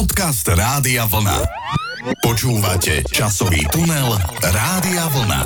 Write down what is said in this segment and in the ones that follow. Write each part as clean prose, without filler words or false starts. Podcast Rádia Vlna. Počúvate časový tunel Rádia Vlna.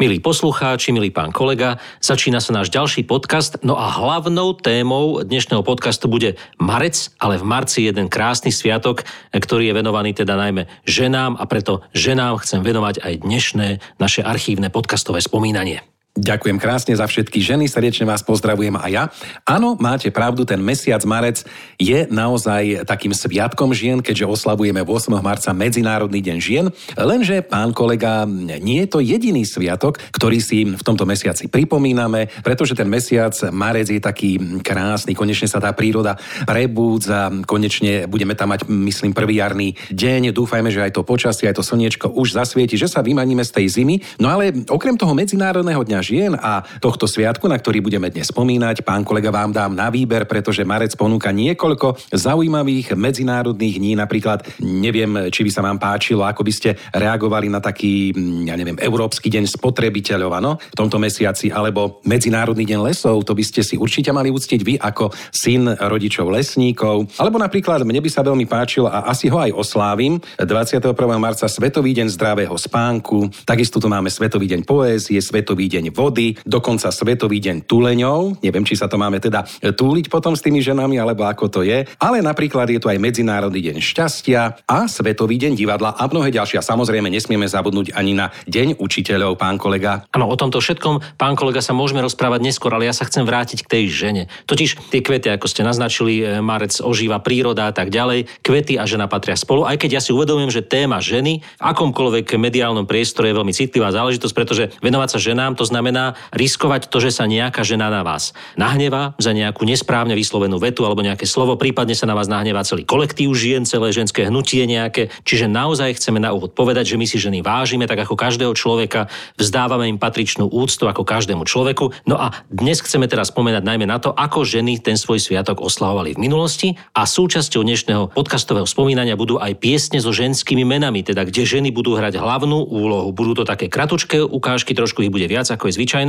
Milí poslucháči, milý pán kolega, začína sa náš ďalší podcast, no a hlavnou témou dnešného podcastu bude marec, ale v marci jeden krásny sviatok, ktorý je venovaný teda najmä ženám, a preto ženám chcem venovať aj dnešné naše archívne podcastové spomínanie. Ďakujem krásne za všetky ženy, srdečne vás pozdravujem aj ja. Áno, máte pravdu, ten mesiac marec je naozaj takým sviatkom žien, keďže oslavujeme 8. marca Medzinárodný deň žien. Lenže, pán kolega, nie je to jediný sviatok, ktorý si v tomto mesiaci pripomíname, pretože ten mesiac marec je taký krásny, konečne sa tá príroda prebúdza, konečne budeme tam mať, myslím, prvý jarný deň. Dúfajme, že aj to počasie, aj to slniečko už zasvieti, že sa vymaníme z tej zimy. No ale okrem toho Medzinárodného dňa žien a tohto sviatku, na ktorý budeme dnes spomínať, pán kolega, vám dám na výber, pretože marec ponúka niekoľko zaujímavých medzinárodných dní. Napríklad, neviem, či by sa vám páčilo, ako by ste reagovali na taký, ja neviem, Európsky deň spotrebiteľov, ano, v tomto mesiaci, alebo Medzinárodný deň lesov, to by ste si určite mali uctiť vy ako syn rodičov lesníkov. Alebo napríklad, mne by sa veľmi páčilo a asi ho aj oslávim, 21. marca Svetový deň zdravého spánku, takisto tu máme Svetový deň poézie, Svetový deň vody, dokonca Svetový deň tuleňov. Neviem, či sa to máme teda túliť potom s tými ženami, alebo ako to je. Ale napríklad je tu aj Medzinárodný deň šťastia a Svetový deň divadla a mnohé ďalšie. Samozrejme, nesmieme zabudnúť ani na deň učiteľov, pán kolega. Áno, o tomto všetkom, pán kolega, sa môžeme rozprávať neskôr, ale ja sa chcem vrátiť k tej žene. Totiž tie kvety, ako ste naznačili, marec, ožíva príroda a tak ďalej. Kvety a žena patria spolu, aj keď ja si uvedomujem, že téma ženy v akomkoľvek mediálnom priestore je veľmi citlivá záležitosť, pretože venovať sa ženám, to znamená riskovať to, že sa nejaká žena na vás nahnevá za nejakú nesprávne vyslovenú vetu alebo nejaké slovo, prípadne sa na vás nahnevá celý kolektív žien, celé ženské hnutie nejaké. Čiže naozaj chceme na úvod povedať, že my si ženy vážime, tak ako každého človeka, vzdávame im patričnú úctu ako každému človeku. No a dnes chceme teraz spomenať najmä na to, ako ženy ten svoj sviatok oslavovali v minulosti, a súčasťou dnešného podcastového spomínania budú aj piesne so ženskými menami, teda kde ženy budú hrať hlavnú úlohu. Budú to také kratučké ukážky, trošku ich bude viac, ako je zvyčajné,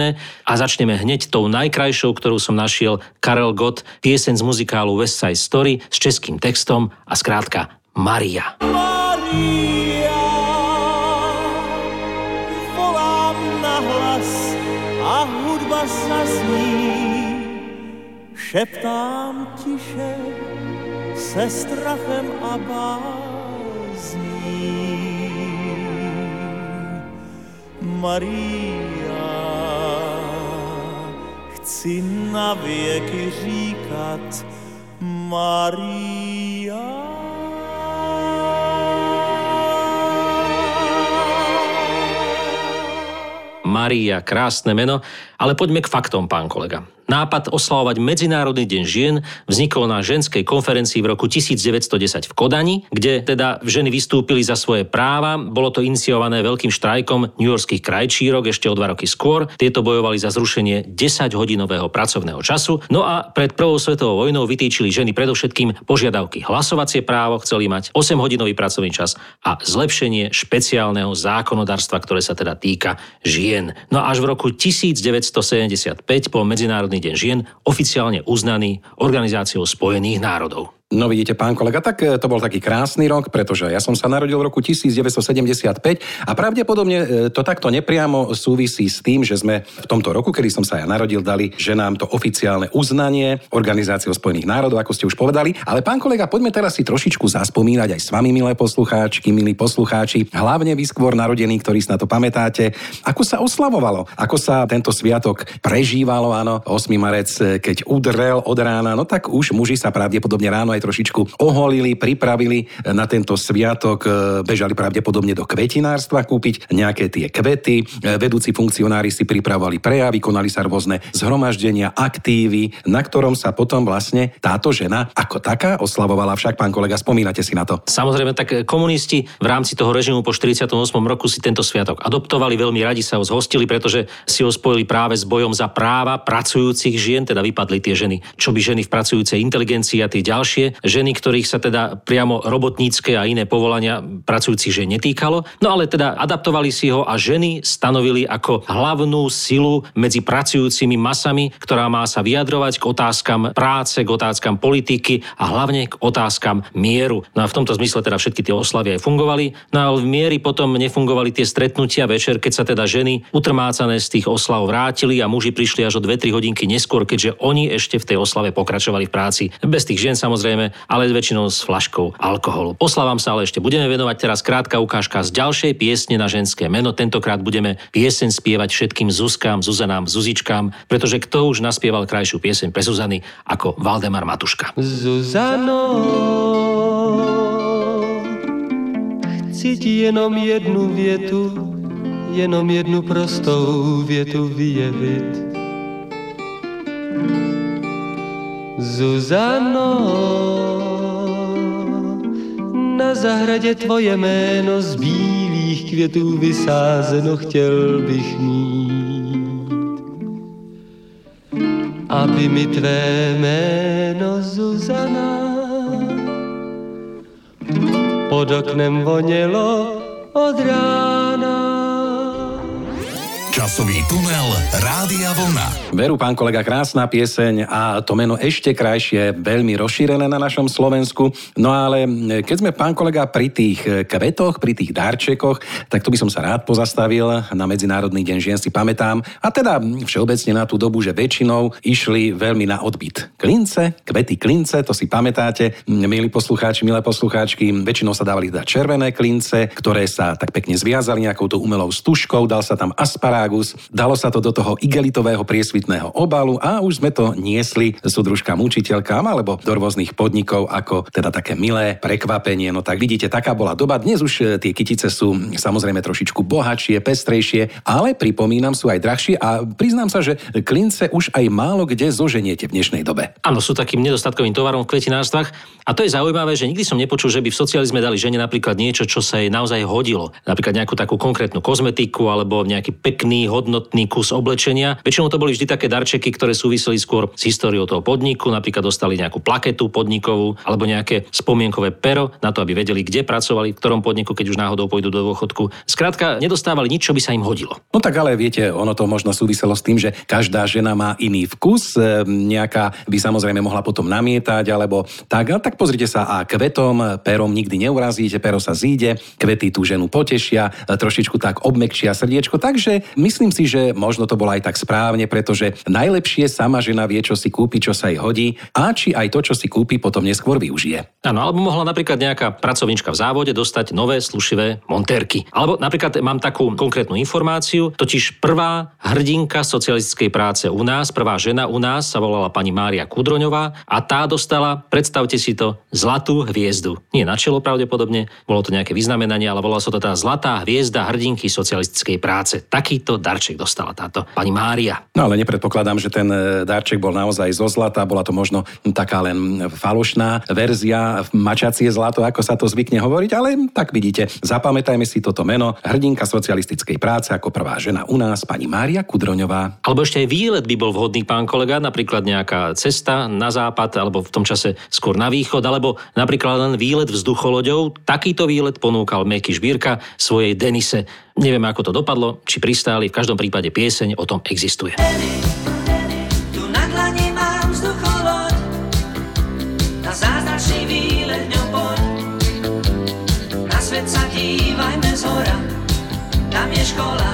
a začneme hneď tou najkrajšou, ktorú som našiel, Karel Gott, pieseň z muzikálu West Side Story s českým textom a skrátka Maria. Maria, volám na hlas a hudba sa zní, šeptám tiše se strachem a bázní. Maria, chci na věky říkat Maria. Mária, krásne meno, ale poďme k faktom, pán kolega. Nápad oslavovať Medzinárodný deň žien vznikol na ženskej konferencii v roku 1910 v Kodani, kde teda ženy vystúpili za svoje práva. Bolo to iniciované veľkým štrajkom newyorských krajčírok ešte o 2 roky skôr. Tieto bojovali za zrušenie 10-hodinového pracovného času. No a pred prvou svetovou vojnou vytýčili ženy predovšetkým požiadavky hlasovacie právo, chceli mať 8-hodinový pracovný čas a zlepšenie špeciálneho zákonodárstva, ktoré sa teda týka žien. No a až v roku 1975 po Medzinárodný deň žien oficiálne uznaný Organizáciou spojených národov. No vidíte, pán kolega, tak to bol taký krásny rok, pretože ja som sa narodil v roku 1975 a pravdepodobne to takto nepriamo súvisí s tým, že sme v tomto roku, kedy som sa ja narodil, dali ženám to oficiálne uznanie Organizáciou spojených národov, ako ste už povedali. Ale pán kolega, poďme teraz si trošičku zaspomínať aj s vami, milé poslucháčky, milí poslucháči, hlavne vy skôr narodení, ktorí si na to pamätáte, ako sa oslavovalo, ako sa tento sviatok prežívalo. Áno, 8. marec, keď udrel od rána, no tak už muži sa pravdepodobne ráno aj trošičku oholili, pripravili na tento sviatok, bežali pravdepodobne do kvetinárstva kúpiť nejaké tie kvety, vedúci funkcionári si pripravovali prejavy, konali sa rôzne zhromaždenia, aktívy, na ktorom sa potom vlastne táto žena ako taká oslavovala. Však, pán kolega, spomínate si na to? Samozrejme, tak komunisti v rámci toho režimu po 48. roku si tento sviatok adoptovali, veľmi radi sa ho zhostili, pretože si ho spojili práve s bojom za práva pracujúcich žien, teda vypadli tie ženy, čo by ženy v pracujúcej inteligencii a tie ďalšie. obdobie ženy, ktorých sa teda priamo robotnícke a iné povolania pracujúcich žien netýkalo. No ale teda adaptovali si ho a ženy stanovili ako hlavnú silu medzi pracujúcimi masami, ktorá má sa vyjadrovať k otázkam práce, k otázkam politiky a hlavne k otázkam mieru. No a v tomto zmysle teda všetky tie oslavy aj fungovali. No ale v mieri potom nefungovali tie stretnutia večer, keď sa teda ženy utrmácané z tých oslav vrátili a muži prišli až o 2-3 hodinky neskôr, keďže oni ešte v tej oslave pokračovali v práci. Bez tých žien samozrejme, ale väčšinou s flaškou alkoholu. Oslavám sa ale ešte budeme venovať, teraz krátka ukážka z ďalšej piesne na ženské meno. Tentokrát budeme pieseň spievať všetkým Zuzkám, Zuzanám, Zuzičkám, pretože kto už naspieval krajšiu pieseň pre Zuzany ako Waldemar Matuška. Zuzano, chci ti jenom jednu vietu, jenom jednu prostou vietu vyjevit. Zuzano, na zahradě tvoje jméno z bílých květů vysázeno chtěl bych mít. Aby mi tvé jméno, Zuzana, pod oknem vonělo od rána. Časový tunel Rádia Vlna. Veru, pán kolega, krásna pieseň a to meno ešte krajšie, veľmi rozšírené na našom Slovensku. No ale keď sme, pán kolega, pri tých kvetoch, pri tých darčekoch, tak to by som sa rád pozastavil. Na Medzinárodný deň žien si pamätám a teda všeobecne na tú dobu, že väčšinou išli veľmi na odbyt. Klince, kvety klince, to si pamätáte, milí poslucháči, milé poslucháčky, väčšinou sa dávali teda červené klince, ktoré sa tak pekne zviazali nejakou tou umelou stužkou, dal sa tam aspará, dalo sa to do toho igelitového priesvitného obalu a už sme to niesli súdružkám, učiteľkám alebo do rôznych podnikov ako teda také milé prekvapenie. No tak vidíte, taká bola doba. Dnes už tie kytice sú samozrejme trošičku bohatšie, pestrejšie, ale pripomínam, sú aj drahšie a priznám sa, že klince už aj málo kde zoženiete v dnešnej dobe. Áno, sú takým nedostatkovým tovarom v kvetinárstvách a to je zaujímavé, že nikdy som nepočul, že by v socializme dali žene napríklad niečo, čo sa jej naozaj hodilo, napríklad nejakú takú konkrétnu kozmetiku alebo nejaký pekný hodnotný kus oblečenia. Väčšinou to boli vždy také darčeky, ktoré súviseli skôr s históriou toho podniku, napríklad dostali nejakú plaketu podnikovú alebo nejaké spomienkové pero na to, aby vedeli, kde pracovali, v ktorom podniku, keď už náhodou pôjdu do dôchodku. Skrátka, nedostávali nič, čo by sa im hodilo. No tak ale viete, ono to možno súviselo s tým, že každá žena má iný vkus, nejaká by samozrejme mohla potom namietať alebo tak, ale tak pozrite sa, a kvetom, perom nikdy neurazíte, pero sa zíde, kvety tú ženu potešia, trošičku tak obmekčia srdiečko, takže myslím si, že možno to bolo aj tak správne, pretože najlepšie sama žena vie, čo si kúpi, čo sa jej hodí a či aj to, čo si kúpi, potom neskôr využije. Áno, alebo mohla napríklad nejaká pracovnička v závode dostať nové slušivé montérky. Alebo napríklad mám takú konkrétnu informáciu, totiž prvá hrdinka socialistickej práce u nás, prvá žena u nás sa volala pani Mária Kudroňová a tá dostala, predstavte si to, zlatú hviezdu. Nie na čelo pravdepodobne, bolo to nejaké vyznamenanie, ale volala sa to tá zlatá hviezda hrdinky socialistickej práce. Takýto darček dostala táto pani Mária. No ale nepredpokladám, že ten darček bol naozaj zo zlata, bola to možno taká len falošná verzia, mačacie zlato, ako sa to zvykne hovoriť, ale tak vidíte, zapamätajme si toto meno, hrdinka socialistickej práce ako prvá žena u nás, pani Mária Kudroňová. Alebo ešte aj výlet by bol vhodný, pán kolega, napríklad nejaká cesta na západ, alebo v tom čase skôr na východ, alebo napríklad len výlet vzducholoďou. Takýto výlet ponúkal Meky Žbírka svojej Denise. Neviem, ako to dopadlo, či pristáli, v každom prípade pieseň o tom existuje. Tu na dlani mám vzducholoď, na zázračný výlet ňou poď. Na svet sa dívajme zhora, tam je škola,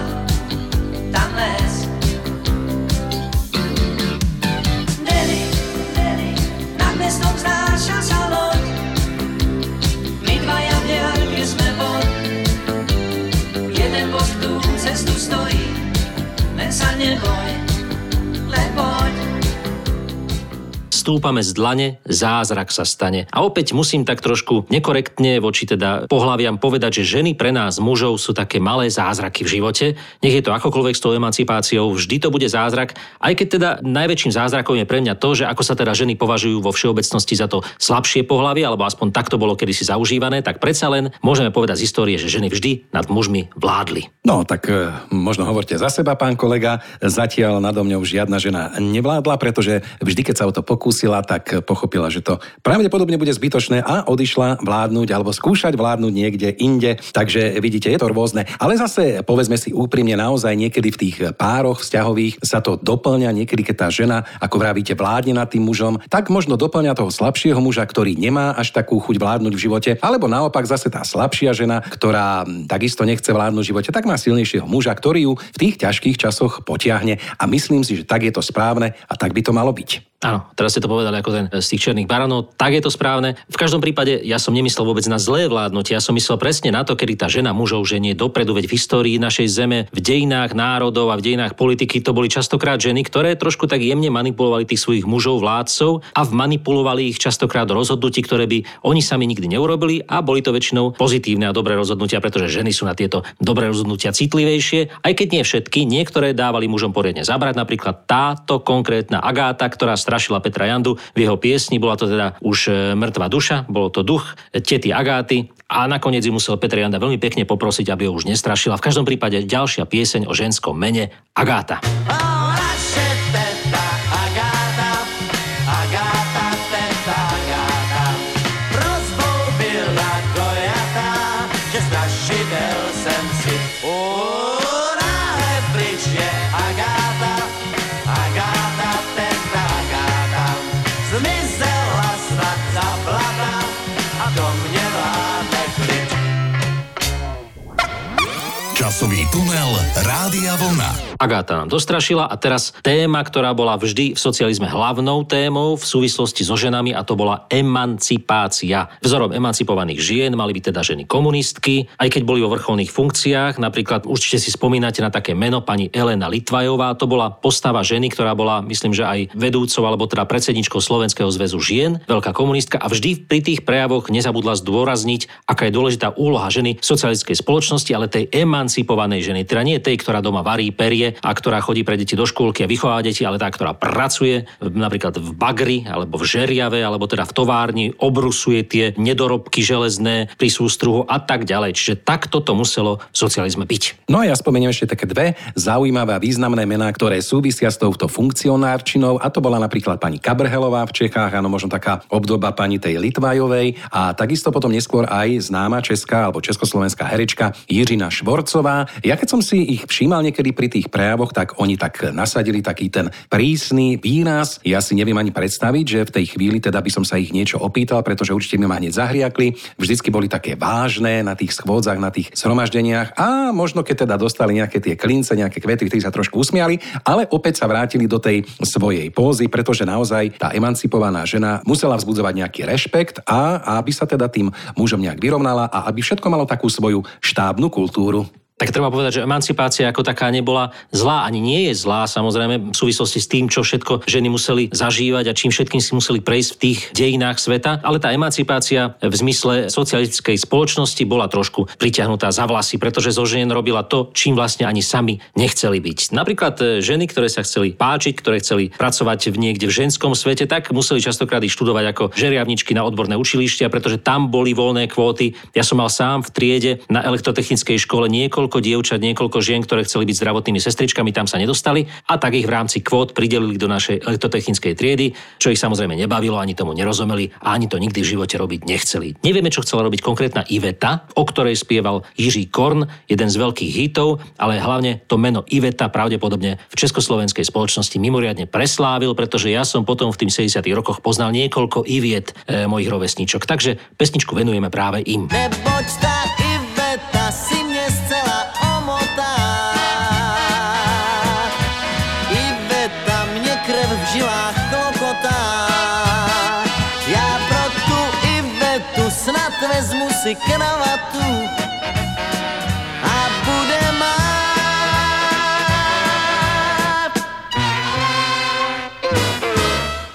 tam les. Deli, nad mestom znáša sa loď, my dvaja v diaľke sme bod. Tú cestu stojí, len sa neboj, len poď. Stúpame z dlane, zázrak sa stane. A opäť musím tak trošku nekorektne voči teda pohľaviam povedať, že ženy pre nás mužov sú také malé zázraky v živote. Nech je to akokoľvek s tou emancipáciou, vždy to bude zázrak. Aj keď teda najväčším zázrakom je pre mňa to, že ako sa teda ženy považujú vo všeobecnosti za to slabšie pohlavie, alebo aspoň takto bolo kedysi zaužívané, tak predsa len môžeme povedať z histórie, že ženy vždy nad mužmi vládli. No tak možno hovorte za seba, pán kolega, zatiaľ nado mňou žiadna žena nevládla, pretože vždy keď sa o to pokúsila, skúsila, tak pochopila, že to pravdepodobne bude zbytočné a odišla vládnuť alebo skúšať vládnuť niekde inde. Takže vidíte, je to rôzne. Ale zase povedzme si úprimne, naozaj niekedy v tých pároch vzťahových sa to doplňa, niekedy keď tá žena, ako vravíte, vládne nad tým mužom, tak možno doplňa toho slabšieho muža, ktorý nemá až takú chuť vládnuť v živote, alebo naopak zase tá slabšia žena, ktorá takisto nechce vládnuť v živote, tak má silnejšieho muža, ktorý ju v tých ťažkých časoch potiahne. A myslím si, že tak je to správne a tak by to malo byť. Áno, teraz ste to povedali ako ten z tých černých baranov, tak je to správne. V každom prípade ja som nemyslel vôbec na zlé vládnutie, ja som myslel presne na to, kedy tá žena mužov ženie dopredu, veď v histórii našej zeme, v dejinách národov a v dejinách politiky to boli častokrát ženy, ktoré trošku tak jemne manipulovali tých svojich mužov, vládcov a manipulovali ich častokrát do rozhodnutí, ktoré by oni sami nikdy neurobili a boli to väčšinou pozitívne a dobré rozhodnutia, pretože ženy sú na tieto dobré rozhodnutia citlivejšie, aj keď nie všetky, niektoré dávali mužom poriadne zabrať, napríklad táto konkrétna Agáta, ktorá strašila Petra Jandu v jeho piesni, bola to teda už mŕtva duša, bolo to duch tety Agáty a nakoniec ju musel Petr Janda veľmi pekne poprosiť, aby ho už nestrašila. V každom prípade ďalšia pieseň o ženskom mene Agáta. Časový tunel Rádia Vlna. Agáta nám dostrašila a teraz téma, ktorá bola vždy v socializme hlavnou témou v súvislosti so ženami, a to bola emancipácia. Vzorom emancipovaných žien mali byť teda ženy komunistky, aj keď boli vo vrcholných funkciách. Napríklad určite si spomínate na také meno pani Elena Litvajová. To bola postava ženy, ktorá bola, myslím, že aj vedúcou alebo teda predsedničkou Slovenského zväzu žien, veľká komunistka a vždy pri tých prejavoch nezabudla zdôrazniť, aká je dôležitá úloha ženy v socialistickej spoločnosti, ale tej emancipovanej ženy, teda nie tej, ktorá doma varí, perie a ktorá chodí pre deti do škôlky a vychováva deti, ale tá, ktorá pracuje napríklad v bagri alebo v žeriave alebo teda v továrni, obrusuje tie nedorobky železné pri sústruhu a tak ďalej. Čiže takto to muselo v socializme byť. No a ja spomeniem ešte také dve zaujímavé a významné mená, ktoré súvisia s touto funkcionárčinou, a to bola napríklad pani Kabrhelová v Čechách, áno, možno taká obdoba pani tej Litvajovej, a takisto potom neskôr aj známa česká alebo československá herečka Jiřina Švorcová. Ja keď som si ich všímal niekedy pri tých prejavoch, tak oni tak nasadili taký ten prísny výraz. Ja si neviem ani predstaviť, že v tej chvíli teda by som sa ich niečo opýtal, pretože určite mi ma hneď zahriakli. Vždycky boli také vážne na tých schôdzach, na tých zhromaždeniach a možno keď teda dostali nejaké tie klince, nejaké kvety, ktorí sa trošku usmiali, ale opäť sa vrátili do tej svojej pózy, pretože naozaj tá emancipovaná žena musela vzbudzovať nejaký rešpekt a aby sa teda tým mužom nejak vyrovnala a aby všetko malo takú svoju štábnu kultúru. Tak treba povedať, že emancipácia ako taká nebola zlá, ani nie je zlá, samozrejme v súvislosti s tým, čo všetko ženy museli zažívať a čím všetkým si museli prejsť v tých dejinách sveta, ale tá emancipácia v zmysle socialistickej spoločnosti bola trošku pritiahnutá za vlasy, pretože zo žien robila to, čím vlastne ani sami nechceli byť. Napríklad ženy, ktoré sa chceli páčiť, ktoré chceli pracovať niekde v ženskom svete, tak museli častokrát ich študovať ako žeriavničky na odborné učilištia, pretože tam boli voľné kvóty. Ja som mal sám v triede na elektrotechnickej škole niekoľko dievčat, niekoľko žien, ktoré chceli byť zdravotnými sestričkami, tam sa nedostali a tak ich v rámci kvót pridelili do našej elektrotechnickej triedy, čo ich samozrejme nebavilo, ani tomu nerozumeli a ani to nikdy v živote robiť nechceli. Nevieme, čo chcela robiť konkrétna Iveta, o ktorej spieval Jiří Korn, jeden z veľkých hitov, ale hlavne to meno Iveta pravdepodobne v československej spoločnosti mimoriadne preslávil, pretože ja som potom v tých 70. rokoch poznal niekoľko Iviet mojich rovesníčok. Takže pesničku venujeme práve im. Vezmu si kravatu a bude mát.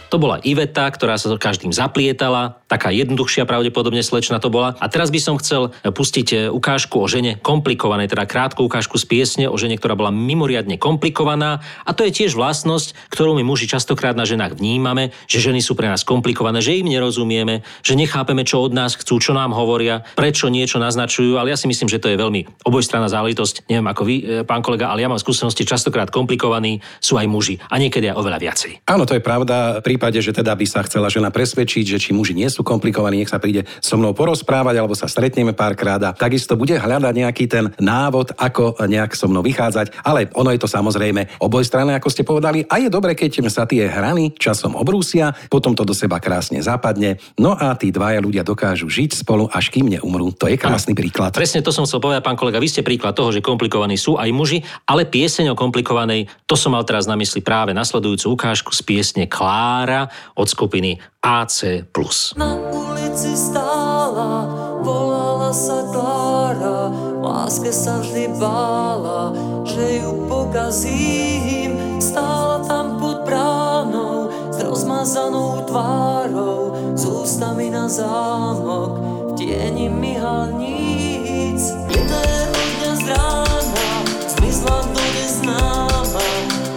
To bola Iveta, ktorá sa každým zaplietala, taká jednoduchšia pravdepodobne slečna to bola. A teraz by som chcel pustiť ukážku o žene komplikovanej, teda krátku ukážku z piesne o žene, ktorá bola mimoriadne komplikovaná, a to je tiež vlastnosť, ktorú my muži častokrát na ženách vnímame, že ženy sú pre nás komplikované, že im nerozumieme, že nechápeme, čo od nás chcú, čo nám hovoria, prečo niečo naznačujú, ale ja si myslím, že to je veľmi obojstranná záležitosť. Neviem ako vy, pán kolega, ale ja mám skúsenosti, častokrát komplikovaní sú aj muži, a niekedy aj oveľa viacej. Áno, to je pravda. prípade, že teda by sa chcela žena presvedčiť, že či muži nie sú komplikovaní, nech sa príde so mnou porozprávať alebo sa stretneme párkrát a takisto bude hľadať nejaký ten návod, ako nejak so mnou vychádzať, ale ono je to samozrejme obojstranné, ako ste povedali, a je dobre, keď sa tie hrany časom obrúsia, potom to do seba krásne zapadne. No a tí dvaja ľudia dokážu žiť spolu, až kým neumrú. To je krásny príklad. Presne to som chcel povedať, pán kolega, vy ste príklad toho, že komplikovaní sú aj muži, ale pieseň o komplikovanej, to som mal teraz na mysli práve nasledujúcu ukážku z piesne Klára od skupiny AC+. Na ulici stála, volala sa Klára, láske sa vždy bála, že ju pokazím. Stála tam pod bránou, s rozmazanou tvárou, s ústami na zámok, v tieni myhalníc. Jedného dňa z rána, zmizla do neznáma,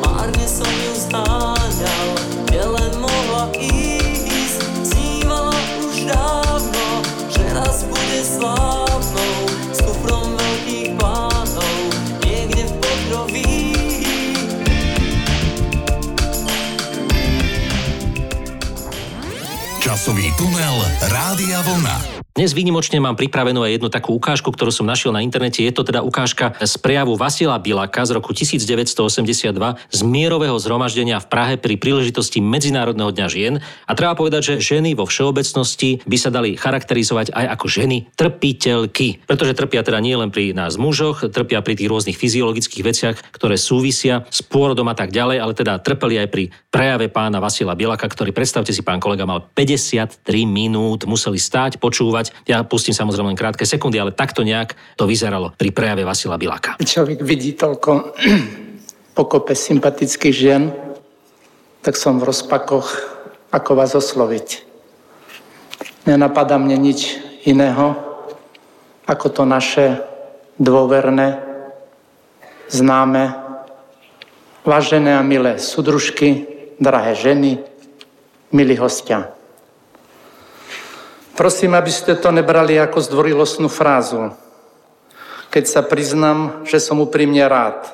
márne som ju zháňal, kde len mohla ísť. Snívala už dávno, že raz bude slávnou, s kufrom veľkých pánov, niekde v Podroví. Časový tunel Rádia Vlna. Dnes výnimočne mám pripravenú aj jednu takú ukážku, ktorú som našiel na internete. Je to teda ukážka z prejavu Vasiľa Biľaka z roku 1982 z mierového zhromaždenia v Prahe pri príležitosti Medzinárodného dňa žien. A treba povedať, že ženy vo všeobecnosti by sa dali charakterizovať aj ako ženy trpiteľky. Pretože trpia teda nie len pri nás mužoch, trpia pri tých rôznych fyziologických veciach, ktoré súvisia s pôrodom a tak ďalej, ale teda trpeli aj pri prejave pána Vasiľa Biľaka, ktorý, predstavte si, pán kolega, mal 53 minút, museli stáť, počúvať. Ja pustím samozrejme len krátke sekundy, ale takto nejak to vyzeralo pri prejave Vasiľa Biľaka. Človek vidí toľko pokope sympatických žien, tak som v rozpakoch, ako vás osloviť. Nenapadá mne nič iného, ako to naše dôverné, známe, vážené a milé súdružky, drahé ženy, milí hostia. Prosím, aby ste to nebrali ako zdvorilostnú frázu, keď sa priznám, že som úprimne rád,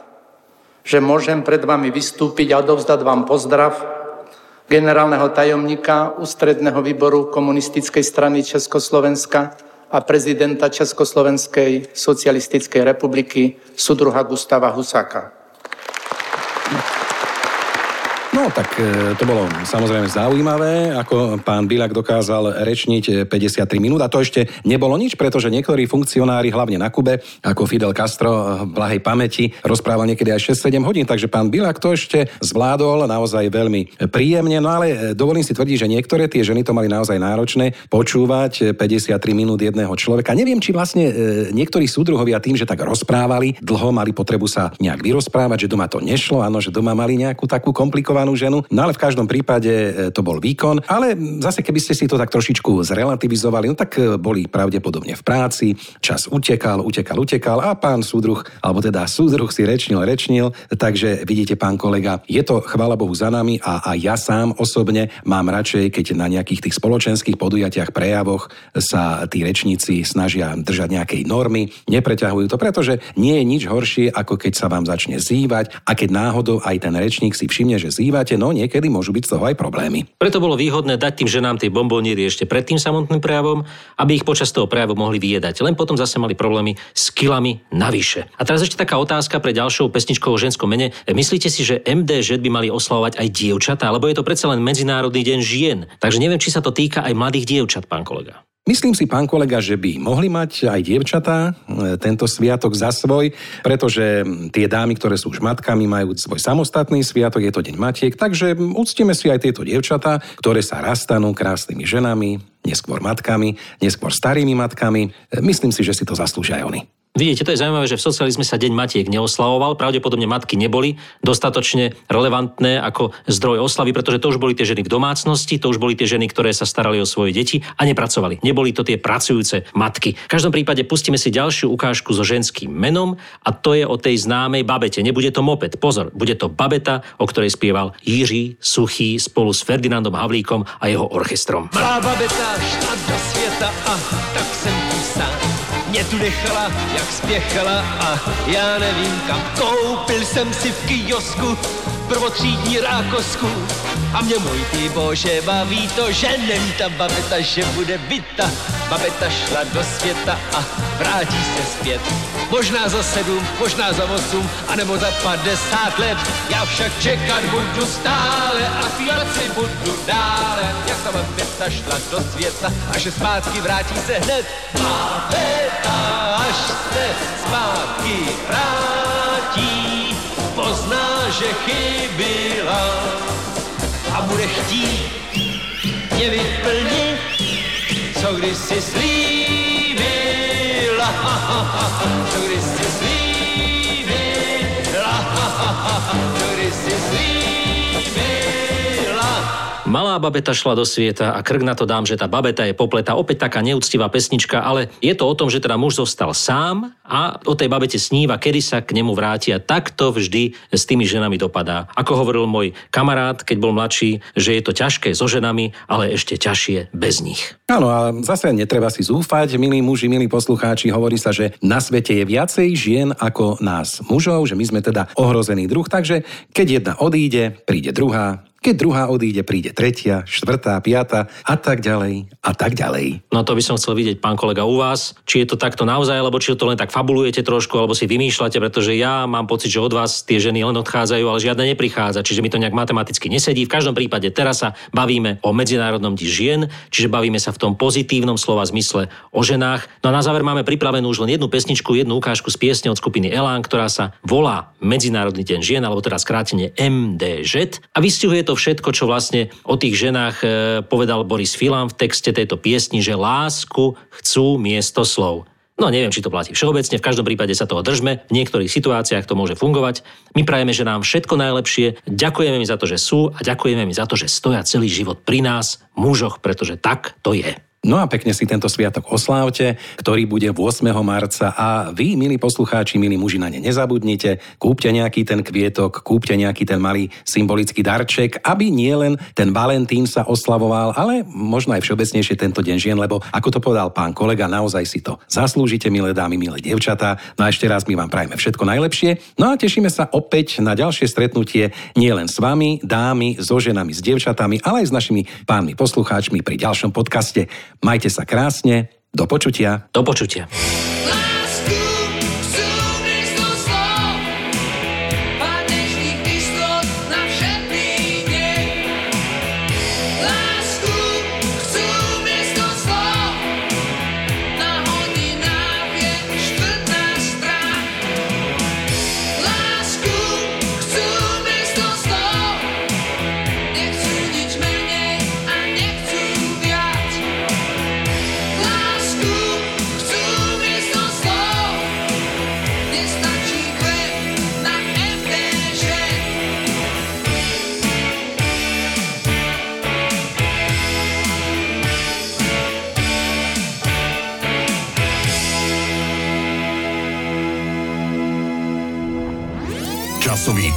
že môžem pred vami vystúpiť a odovzdať vám pozdrav generálneho tajomníka Ústredného výboru Komunistickej strany Československa a prezidenta Československej socialistickej republiky sudruha Gustáva Husáka. No, tak to bolo samozrejme zaujímavé, ako pán Biľak dokázal rečniť 53 minút a to ešte nebolo nič, pretože niektorí funkcionári, hlavne na Kube, ako Fidel Castro v blahej pamäti, rozprával niekedy aj 6-7 hodín, takže pán Biľak to ešte zvládol naozaj veľmi príjemne, no ale dovolím si tvrdiť, že niektoré tie ženy to mali naozaj náročné počúvať 53 minút jedného človeka. Neviem, či vlastne niektorí súdruhovia tým, že tak rozprávali, dlho mali potrebu sa nejak vyrozprávať, že doma to nešlo, áno, že doma mali nejakú takú komplikovanú ženu, no ale v každom prípade to bol výkon, ale zase keby ste si to tak trošičku zrelativizovali, no tak boli pravdepodobne v práci, čas utekal a pán súdruh, alebo teda súdruh si rečnil, takže vidíte, pán kolega, je to chvála Bohu za nami a ja sám osobne mám radšej, keď na nejakých tých spoločenských podujatiach, prejavoch sa tí rečníci snažia držať nejakej normy, nepreťahujú to, pretože nie je nič horšie, ako keď sa vám začne zývať a keď náhodou aj ten rečník si všimne, že zýva, no niekedy môžu byť z toho aj problémy. Preto bolo výhodné dať tým ženám tie bomboniery ešte pred tým samotným prejavom, aby ich počas toho prejavu mohli vyjedať. Len potom zase mali problémy s kilami navyše. A teraz ešte taká otázka pre ďalšou pesničkou o ženskom mene. Myslíte si, že MDŽ by mali oslavovať aj dievčatá, lebo je to predsa len Medzinárodný deň žien? Takže neviem, či sa to týka aj mladých dievčat, pán kolega. Myslím si, pán kolega, že by mohli mať aj dievčatá tento sviatok za svoj, pretože tie dámy, ktoré sú už matkami, majú svoj samostatný sviatok, je to Deň matiek, takže uctíme si aj tieto dievčatá, ktoré sa raz stanú krásnymi ženami, neskôr matkami, neskôr starými matkami. Myslím si, že si to zaslúžia aj oni. Vidíte, to je zaujímavé, že v socializme sa Deň matiek neoslavoval, pravdepodobne matky neboli dostatočne relevantné ako zdroj oslavy, pretože to už boli tie ženy v domácnosti, to už boli tie ženy, ktoré sa starali o svoje deti a nepracovali. Neboli to tie pracujúce matky. V každom prípade pustíme si ďalšiu ukážku so ženským menom a to je o tej známej Babete. Nebude to moped, pozor, bude to Babeta, o ktorej spieval Jiří Suchý spolu s Ferdinandom Havlíkom a jeho orchestrom. Malá Babeta šla do sveta a tak sem tu sám. Mě tu nechala, jak spěchala a já nevím kam. Koupil jsem si v kiosku prvotřídní rákosku. A mě můj ty bože baví to, že není ta babeta, že bude bita. Babeta šla do světa a vrátí se zpět. Možná za 7, možná za 8, anebo za 50 let. Já však čekat budu stále a zpívat si budu dále. Jak ta babeta šla do světa a že zpátky vrátí se hned. Babeta, až se zpátky vrátí, pozná, že chybila a bude chtít mě vyplnit, co když si slíbila, co když si slíbila, co když si slíbila. Malá babeta šla do sveta a krk na to dám, že tá babeta je popleta. Opäť taká neúctivá pesnička, ale je to o tom, že teda muž zostal sám a o tej babete sníva, kedy sa k nemu vráti a tak to vždy s tými ženami dopadá. Ako hovoril môj kamarát, keď bol mladší, že je to ťažké so ženami, ale ešte ťažšie bez nich. Áno, a zase netreba si zúfať, milí muži, milí poslucháči, hovorí sa, že na svete je viacej žien ako nás mužov, že my sme teda ohrozený druh, takže keď jedna odíde, príde druhá. Keď druhá odíde, príde tretia, štvrtá, piata a tak ďalej a tak ďalej. No to by som chcel vidieť, pán kolega, u vás. Či je to takto naozaj, alebo či to len tak fabulujete trošku, alebo si vymýšľate, pretože ja mám pocit, že od vás tie ženy len odchádzajú, ale žiadna neprichádza, čiže mi to nejak matematicky nesedí. V každom prípade teraz sa bavíme o Medzinárodnom dni žien, čiže bavíme sa v tom pozitívnom slova zmysle o ženách. No a na záver máme pripravenú už len jednu pesničku, jednu ukážku z piesne od skupiny Elán, ktorá sa volá Medzinárodný deň žien, alebo teraz skrátene MDŽ, a vystihuje to všetko, čo vlastne o tých ženách povedal Boris Filan v texte tejto piesni, že lásku chcú miesto slov. No neviem, či to platí všeobecne, v každom prípade sa toho držme, v niektorých situáciách to môže fungovať. My prajeme, že nám všetko najlepšie, ďakujeme mi za to, že sú a ďakujeme mi za to, že stoja celý život pri nás, mužoch, pretože tak to je. No a pekne si tento sviatok oslávte, ktorý bude 8. marca a vy, milí poslucháči, milí muži, na ne nezabudnite. Kúpte nejaký ten kvietok, kúpte nejaký ten malý symbolický darček, aby nielen ten Valentín sa oslavoval, ale možno aj všeobecnejšie tento deň žien, lebo ako to povedal pán kolega, naozaj si to zaslúžite, milé dámy, milé dievčatá. No a ešte raz my vám prajeme všetko najlepšie. No a tešíme sa opäť na ďalšie stretnutie nielen s vami, dámy, so ženami, s dievčatami, ale aj s našimi pánmi poslucháčmi pri ďalšom podcaste. Majte sa krásne, do počutia. Do počutia.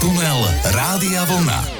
Tunel Rádia Vlna.